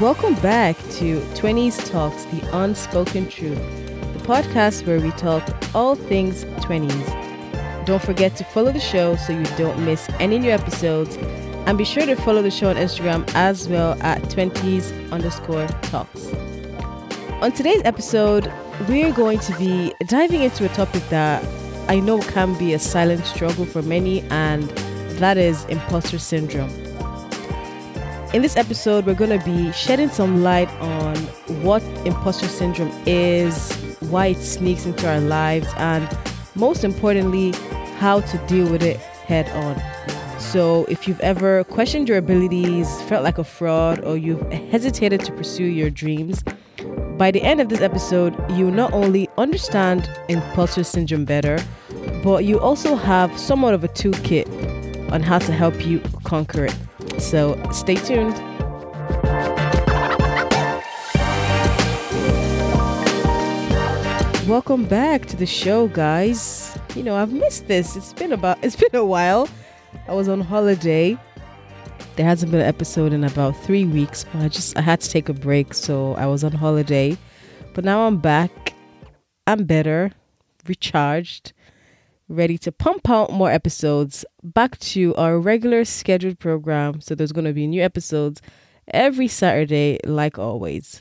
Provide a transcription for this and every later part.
Welcome back to 20s Talks, The Unspoken Truth, the podcast where we talk all things 20s. Don't forget to follow the show so you don't miss any new episodes. And be sure to follow the show on Instagram as well at 20s_talks. On today's episode, we're going to be diving into a topic that I know can be a silent struggle for many, and that is imposter syndrome. In this episode, we're going to be shedding some light on what imposter syndrome is, why it sneaks into our lives, and most importantly, how to deal with it head on. So if you've ever questioned your abilities, felt like a fraud, or you've hesitated to pursue your dreams, by the end of this episode, you not only understand imposter syndrome better, but you also have somewhat of a toolkit on how to help you conquer it. So stay tuned. Welcome back to the show, guys. You know, I've missed this. It's been a while. I was on holiday. There hasn't been an episode in about 3 weeks, but I had to take a break, so I was on holiday. But now I'm back. I'm better, recharged, ready to pump out more episodes, back to our regular scheduled program. So there's going to be new episodes every Saturday, like always.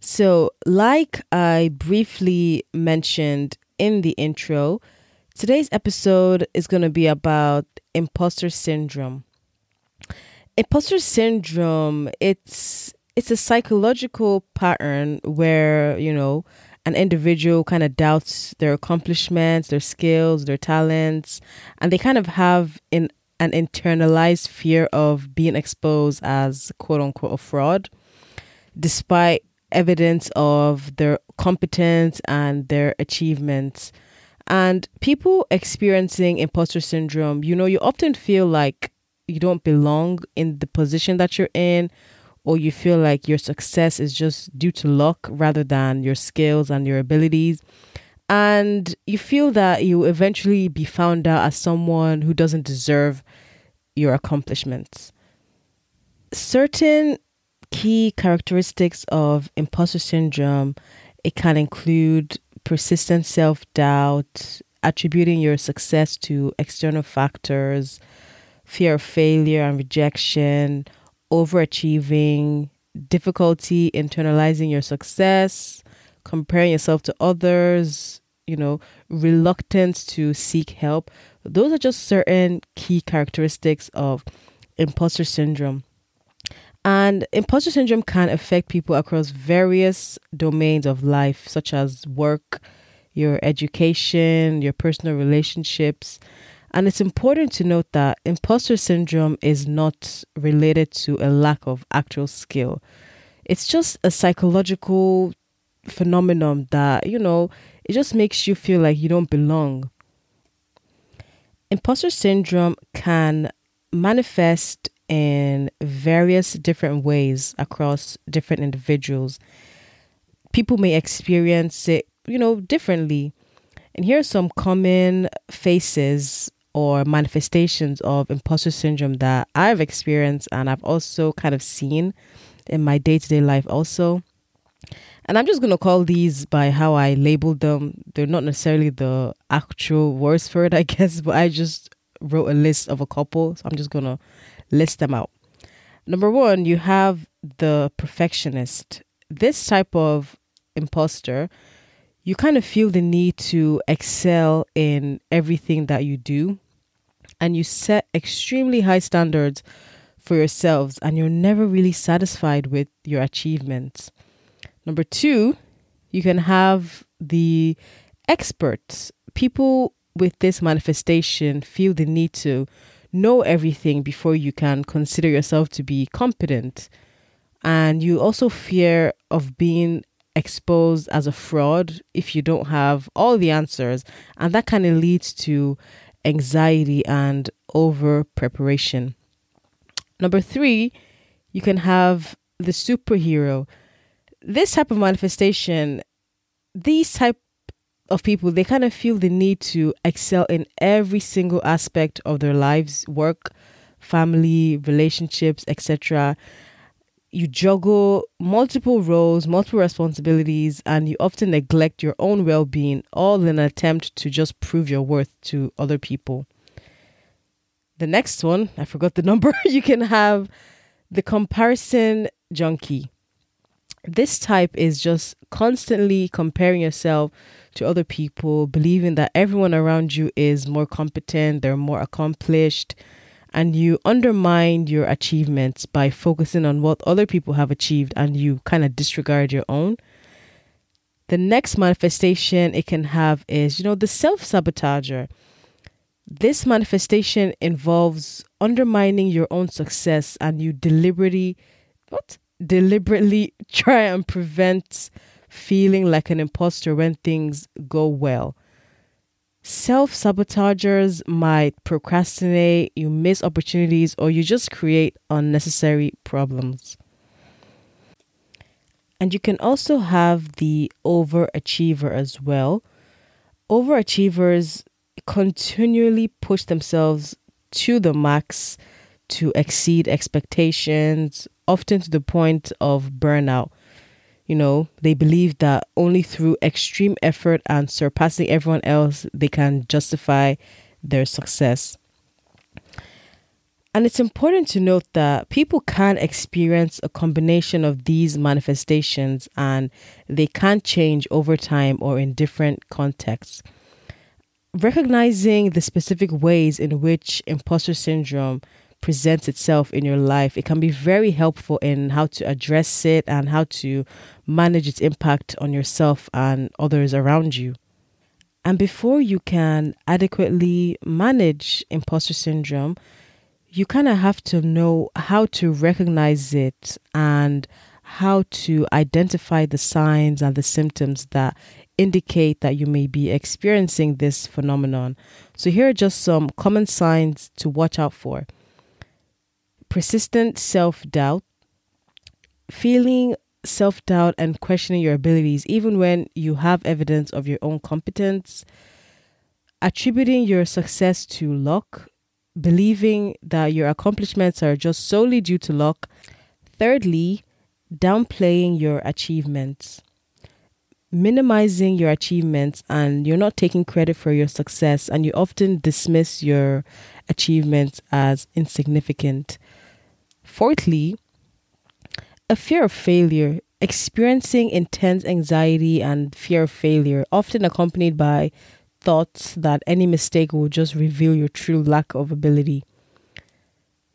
So like I briefly mentioned in the intro, today's episode is going to be about imposter syndrome. Imposter syndrome, it's a psychological pattern where, you know, an individual kind of doubts their accomplishments, their skills, their talents, and they kind of have an internalized fear of being exposed as quote unquote a fraud, despite evidence of their competence and their achievements. And people experiencing imposter syndrome, you know, you often feel like you don't belong in the position that you're in, or you feel like your success is just due to luck rather than your skills and your abilities. And you feel that you will eventually be found out as someone who doesn't deserve your accomplishments. Certain key characteristics of imposter syndrome, it can include persistent self-doubt, attributing your success to external factors, fear of failure and rejection, overachieving, difficulty internalizing your success, comparing yourself to others, you know, reluctance to seek help. Those are just certain key characteristics of imposter syndrome. And imposter syndrome can affect people across various domains of life, such as work, your education, your personal relationships. And it's important to note that imposter syndrome is not related to a lack of actual skill. It's just a psychological phenomenon that, you know, it just makes you feel like you don't belong. Imposter syndrome can manifest in various different ways across different individuals. People may experience it, you know, differently. And here are some common faces or manifestations of imposter syndrome that I've experienced, and I've also kind of seen in my day-to-day life also. And I'm just going to call these by how I labeled them. They're not necessarily the actual words for it, I guess, but I just wrote a list of a couple. So I'm just going to list them out. Number one, you have the perfectionist. This type of imposter, you kind of feel the need to excel in everything that you do, and you set extremely high standards for yourselves, and you're never really satisfied with your achievements. Number two, you can have the experts. People with this manifestation feel the need to know everything before you can consider yourself to be competent. And you also fear of being exposed as a fraud if you don't have all the answers, and that kind of leads to anxiety and over preparation. Number three, you can have the superhero. This type of manifestation, these type of people, they kind of feel the need to excel in every single aspect of their lives, work, family, relationships, etc. you juggle multiple roles, multiple responsibilities, and you often neglect your own well-being, all in an attempt to just prove your worth to other people. The next one, I forgot the number, you can have the comparison junkie. This type is just constantly comparing yourself to other people, believing that everyone around you is more competent, they're more accomplished, and you undermine your achievements by focusing on what other people have achieved, and you kind of disregard your own. The next manifestation it can have is, the self-sabotager. This manifestation involves undermining your own success, and you deliberately try and prevent feeling like an imposter when things go well. Self-sabotagers might procrastinate, you miss opportunities, or you just create unnecessary problems. And you can also have the overachiever as well. Overachievers continually push themselves to the max to exceed expectations, often to the point of burnout. They believe that only through extreme effort and surpassing everyone else, they can justify their success. And it's important to note that people can experience a combination of these manifestations, and they can change over time or in different contexts. Recognizing the specific ways in which imposter syndrome presents itself in your life, it can be very helpful in how to address it and how to manage its impact on yourself and others around you. And before you can adequately manage imposter syndrome, you kind of have to know how to recognize it and how to identify the signs and the symptoms that indicate that you may be experiencing this phenomenon. So here are just some common signs to watch out for. Persistent self-doubt, feeling self-doubt and questioning your abilities, even when you have evidence of your own competence, attributing your success to luck, believing that your accomplishments are just solely due to luck. Thirdly, downplaying your achievements, minimizing your achievements, and you're not taking credit for your success, and you often dismiss your achievements as insignificant. Fourthly, a fear of failure, experiencing intense anxiety and fear of failure, often accompanied by thoughts that any mistake will just reveal your true lack of ability.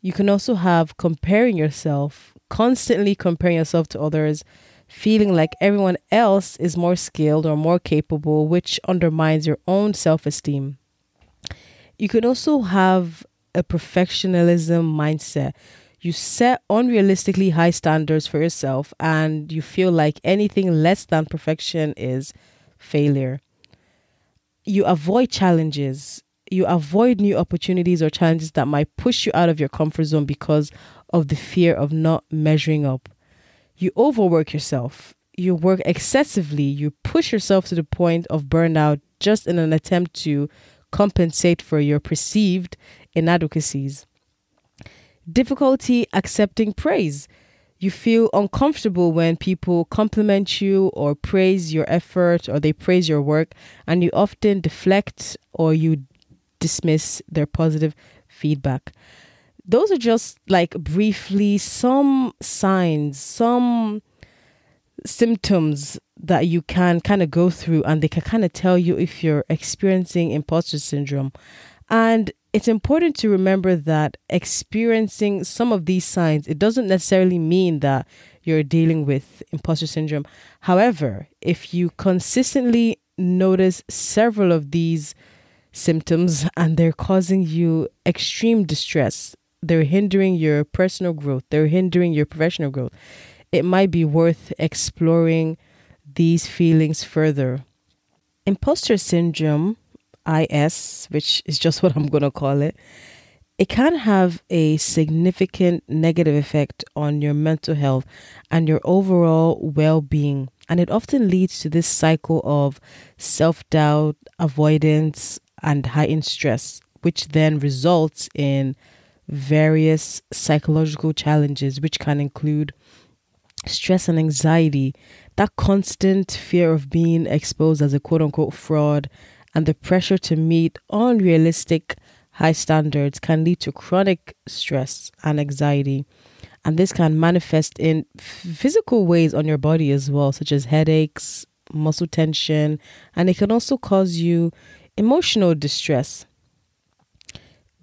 You can also have comparing yourself, constantly comparing yourself to others, feeling like everyone else is more skilled or more capable, which undermines your own self-esteem. You can also have a perfectionism mindset. You set unrealistically high standards for yourself, and you feel like anything less than perfection is failure. You avoid challenges. You avoid new opportunities or challenges that might push you out of your comfort zone because of the fear of not measuring up. You overwork yourself. You work excessively. You push yourself to the point of burnout just in an attempt to compensate for your perceived inadequacies. Difficulty accepting praise. You feel uncomfortable when people compliment you or praise your effort or they praise your work, and you often deflect or you dismiss their positive feedback. Those are just like briefly some signs, some symptoms that you can kind of go through, and they can kind of tell you if you're experiencing imposter syndrome. And it's important to remember that experiencing some of these signs, it doesn't necessarily mean that you're dealing with imposter syndrome. However, if you consistently notice several of these symptoms and they're causing you extreme distress, they're hindering your personal growth, they're hindering your professional growth, it might be worth exploring these feelings further. Imposter syndrome, IS, which is just what I'm going to call it, it can have a significant negative effect on your mental health and your overall well-being. And it often leads to this cycle of self-doubt, avoidance, and heightened stress, which then results in various psychological challenges, which can include stress and anxiety, that constant fear of being exposed as a quote-unquote fraud, and the pressure to meet unrealistic high standards can lead to chronic stress and anxiety. And this can manifest in physical ways on your body as well, such as headaches, muscle tension, and it can also cause you emotional distress.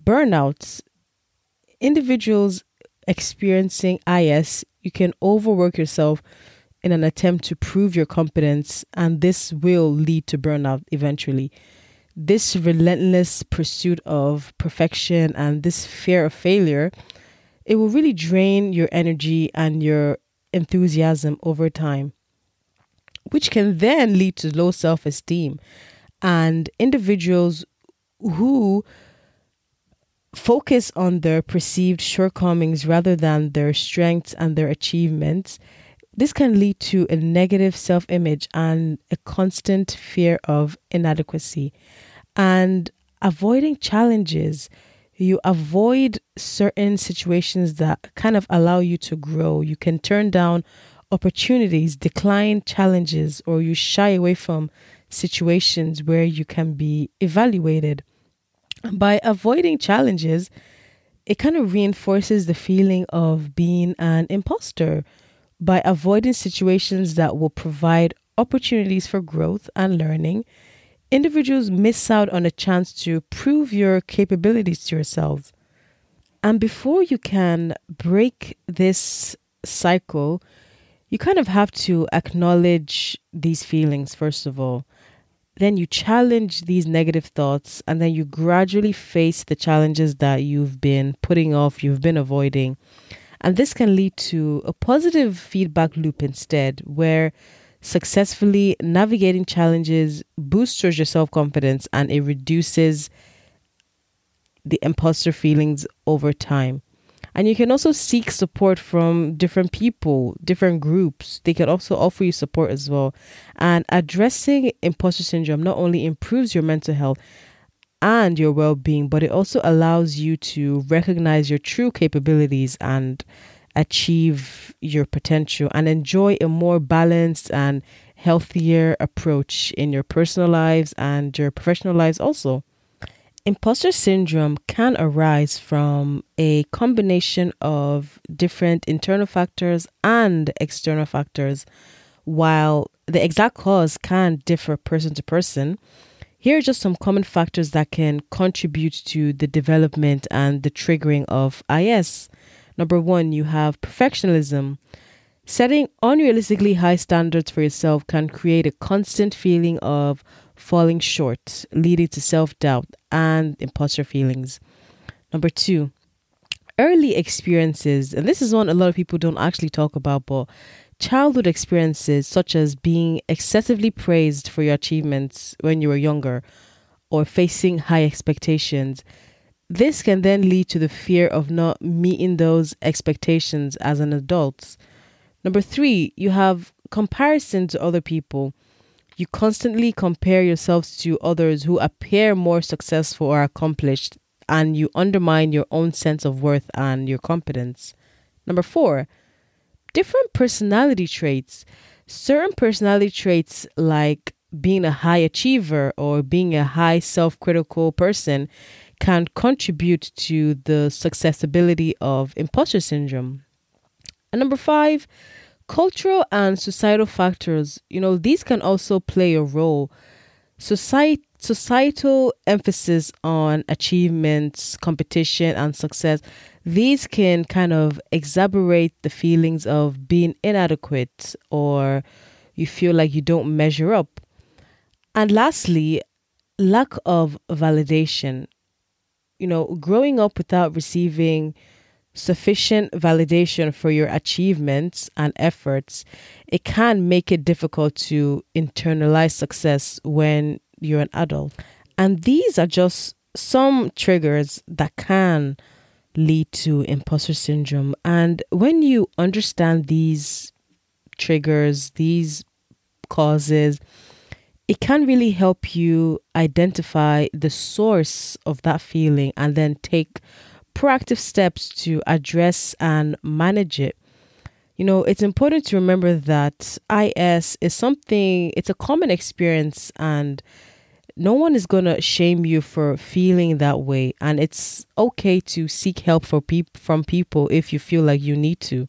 Burnouts. Individuals experiencing IS, you can overwork yourself in an attempt to prove your competence, and this will lead to burnout eventually. This relentless pursuit of perfection and this fear of failure, it will really drain your energy and your enthusiasm over time, which can then lead to low self-esteem. And individuals who focus on their perceived shortcomings rather than their strengths and their achievements, this can lead to a negative self-image and a constant fear of inadequacy. And avoiding challenges, you avoid certain situations that kind of allow you to grow. You can turn down opportunities, decline challenges, or you shy away from situations where you can be evaluated. By avoiding challenges, it kind of reinforces the feeling of being an imposter. By avoiding situations that will provide opportunities for growth and learning, individuals miss out on a chance to prove your capabilities to yourselves. And before you can break this cycle, you kind of have to acknowledge these feelings, first of all. Then you challenge these negative thoughts, and then you gradually face the challenges that you've been putting off, you've been avoiding. And this can lead to a positive feedback loop instead, where successfully navigating challenges boosts your self-confidence and it reduces the imposter feelings over time. And you can also seek support from different people, different groups. They can also offer you support as well. And addressing imposter syndrome not only improves your mental health and your well-being, but it also allows you to recognize your true capabilities and achieve your potential and enjoy a more balanced and healthier approach in your personal lives and your professional lives also. Imposter syndrome can arise from a combination of different internal factors and external factors, while the exact cause can differ person to person. Here are just some common factors that can contribute to the development and the triggering of IS. Number one, you have perfectionism. Setting unrealistically high standards for yourself can create a constant feeling of falling short, leading to self-doubt and imposter feelings. Number two, early experiences. And this is one a lot of people don't actually talk about, but childhood experiences such as being excessively praised for your achievements when you were younger or facing high expectations. This can then lead to the fear of not meeting those expectations as an adult. Number three, you have comparison to other people. You constantly compare yourselves to others who appear more successful or accomplished, and you undermine your own sense of worth and your competence. Number four, different personality traits. Certain personality traits like being a high achiever or being a high self-critical person can contribute to the susceptibility of imposter syndrome. And number five, cultural and societal factors, these can also play a role. Societal emphasis on achievements, competition, and success, these can kind of exacerbate the feelings of being inadequate or you feel like you don't measure up. And lastly, lack of validation. Growing up without receiving sufficient validation for your achievements and efforts, it can make it difficult to internalize success when you're an adult. And these are just some triggers that can lead to imposter syndrome. And when you understand these triggers, these causes, it can really help you identify the source of that feeling and then take proactive steps to address and manage it. You know, it's important to remember that IS is something, it's a common experience, and no one is going to shame you for feeling that way. And it's okay to seek help from people if you feel like you need to.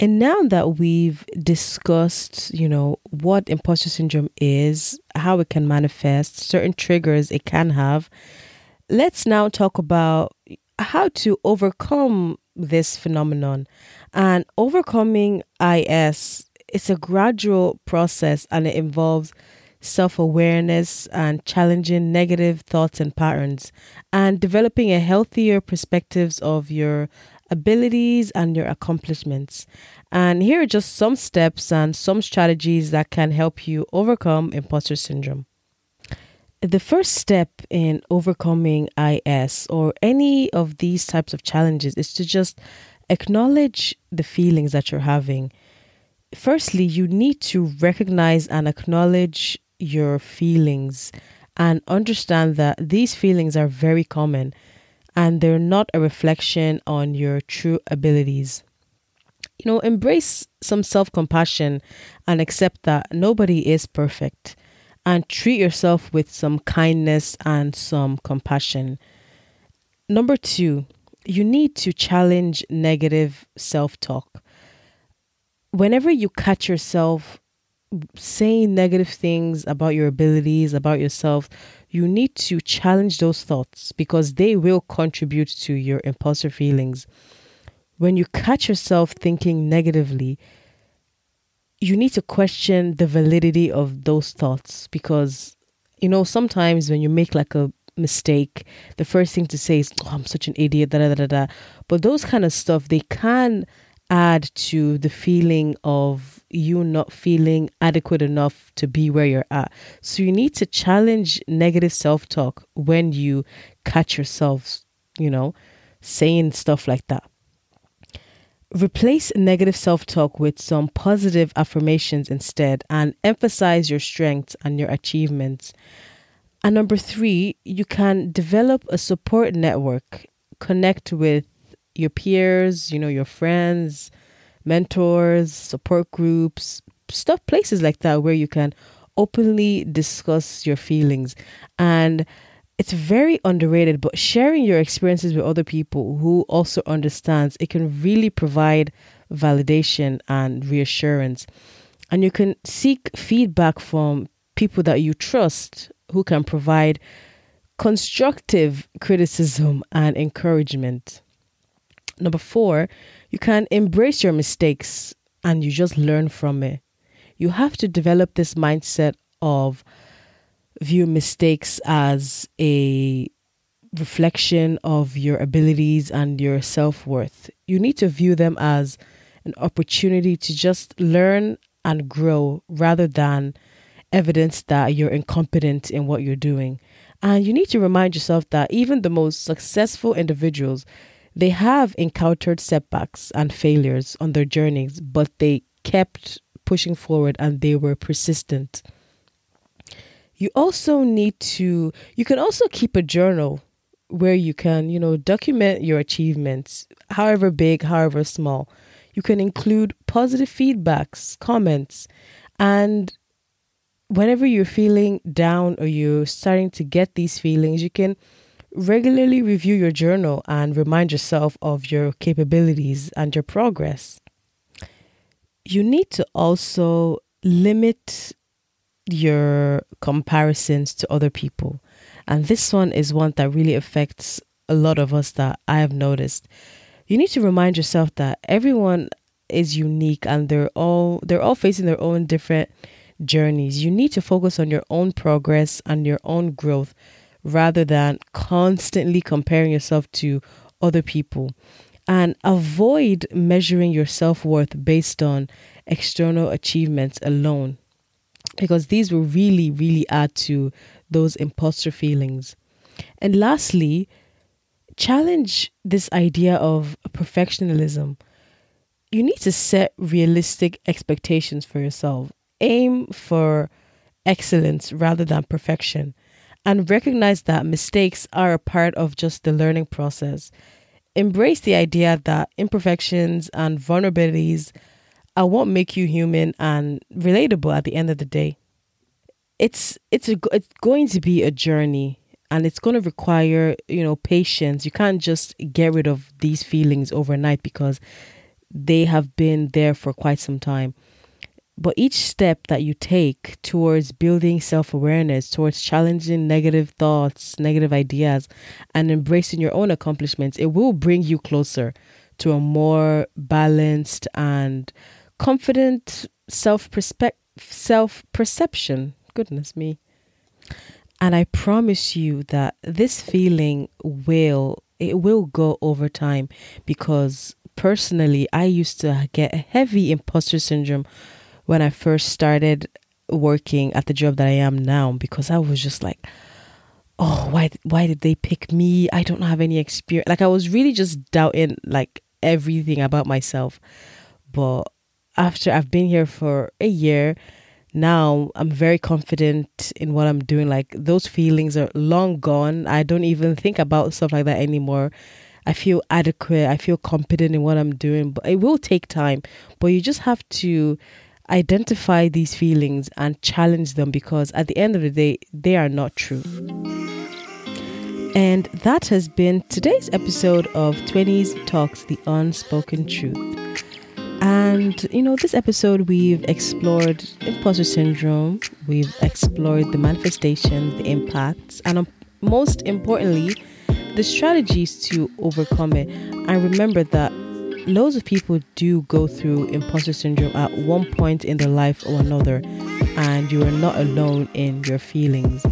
And now that we've discussed, you know, what imposter syndrome is, how it can manifest, certain triggers it can have, let's now talk about how to overcome this phenomenon. And overcoming IS, it's a gradual process, and it involves self-awareness and challenging negative thoughts and patterns, and developing a healthier perspectives of your abilities and your accomplishments. And here are just some steps and some strategies that can help you overcome imposter syndrome. The first step in overcoming IS or any of these types of challenges is to just acknowledge the feelings that you're having. Firstly, you need to recognize and acknowledge your feelings and understand that these feelings are very common and they're not a reflection on your true abilities. You know, embrace some self-compassion and accept that nobody is perfect, and treat yourself with some kindness and some compassion. Number two, you need to challenge negative self-talk. Whenever you catch yourself saying negative things about your abilities, about yourself, you need to challenge those thoughts, because they will contribute to your impulsive feelings. When you catch yourself thinking negatively, you need to question the validity of those thoughts, because, you know, sometimes when you make like a mistake, the first thing to say is, oh, I'm such an idiot, da da da da. But those kind of stuff, they can add to the feeling of you not feeling adequate enough to be where you're at. So you need to challenge negative self-talk when you catch yourself, you know, saying stuff like that. Replace negative self-talk with some positive affirmations instead, and emphasize your strengths and your achievements. And number three, you can develop a support network. Connect with your peers, you know, your friends, mentors, support groups, stuff, places like that where you can openly discuss your feelings. And it's very underrated, but sharing your experiences with other people who also understands, it can really provide validation and reassurance. And you can seek feedback from people that you trust, who can provide constructive criticism and encouragement. Number four, you can embrace your mistakes and you just learn from it. You have to develop this mindset of view mistakes as a reflection of your abilities and your self-worth. You need to view them as an opportunity to just learn and grow, rather than evidence that you're incompetent in what you're doing. And you need to remind yourself that even the most successful individuals, they have encountered setbacks and failures on their journeys, but they kept pushing forward and they were persistent. You also need to, you can also keep a journal where you can, you know, document your achievements, however big, however small. You can include positive feedbacks, comments, and whenever you're feeling down or you're starting to get these feelings, you can regularly review your journal and remind yourself of your capabilities and your progress. You need to also limit your comparisons to other people. And this one is one that really affects a lot of us that I have noticed. You need to remind yourself that everyone is unique and they're all facing their own different journeys. You need to focus on your own progress and your own growth, rather than constantly comparing yourself to other people. And avoid measuring your self-worth based on external achievements alone, because these will really, really add to those imposter feelings. And lastly, challenge this idea of perfectionism. You need to set realistic expectations for yourself. Aim for excellence rather than perfection. And recognize that mistakes are a part of just the learning process. Embrace the idea that imperfections and vulnerabilities and what make you human and relatable at the end of the day. It's going to be a journey, and it's going to require, patience. You can't just get rid of these feelings overnight because they have been there for quite some time. But each step that you take towards building self-awareness, towards challenging negative thoughts, negative ideas, and embracing your own accomplishments, it will bring you closer to a more balanced and confident self-perception. Goodness me. And I promise you that this feeling will go over time, because personally, I used to get a heavy imposter syndrome when I first started working at the job that I am now, because I was just like, oh, why did they pick me? I don't have any experience. Like, I was really just doubting like everything about myself. But after I've been here for a year now, I'm very confident in what I'm doing. Like, those feelings are long gone. I don't even think about stuff like that anymore. I feel adequate. I feel competent in what I'm doing, but it will take time. But you just have to identify these feelings and challenge them, because at the end of the day, they are not true. And that has been today's episode of 20s Talks, The Unspoken Truth. And, this episode, we've explored imposter syndrome, we've explored the manifestations, the impacts, and most importantly, the strategies to overcome it. And remember that loads of people do go through imposter syndrome at one point in their life or another, and you are not alone in your feelings.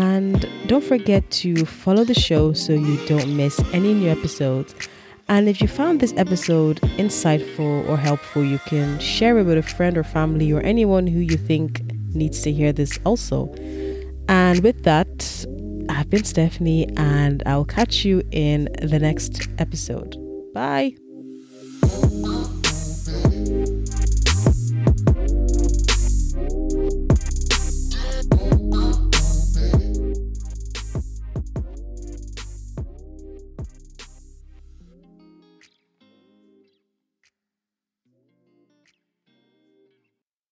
And don't forget to follow the show so you don't miss any new episodes. And if you found this episode insightful or helpful, you can share it with a friend or family or anyone who you think needs to hear this also. And with that, I've been Stephanie, and I'll catch you in the next episode. Bye.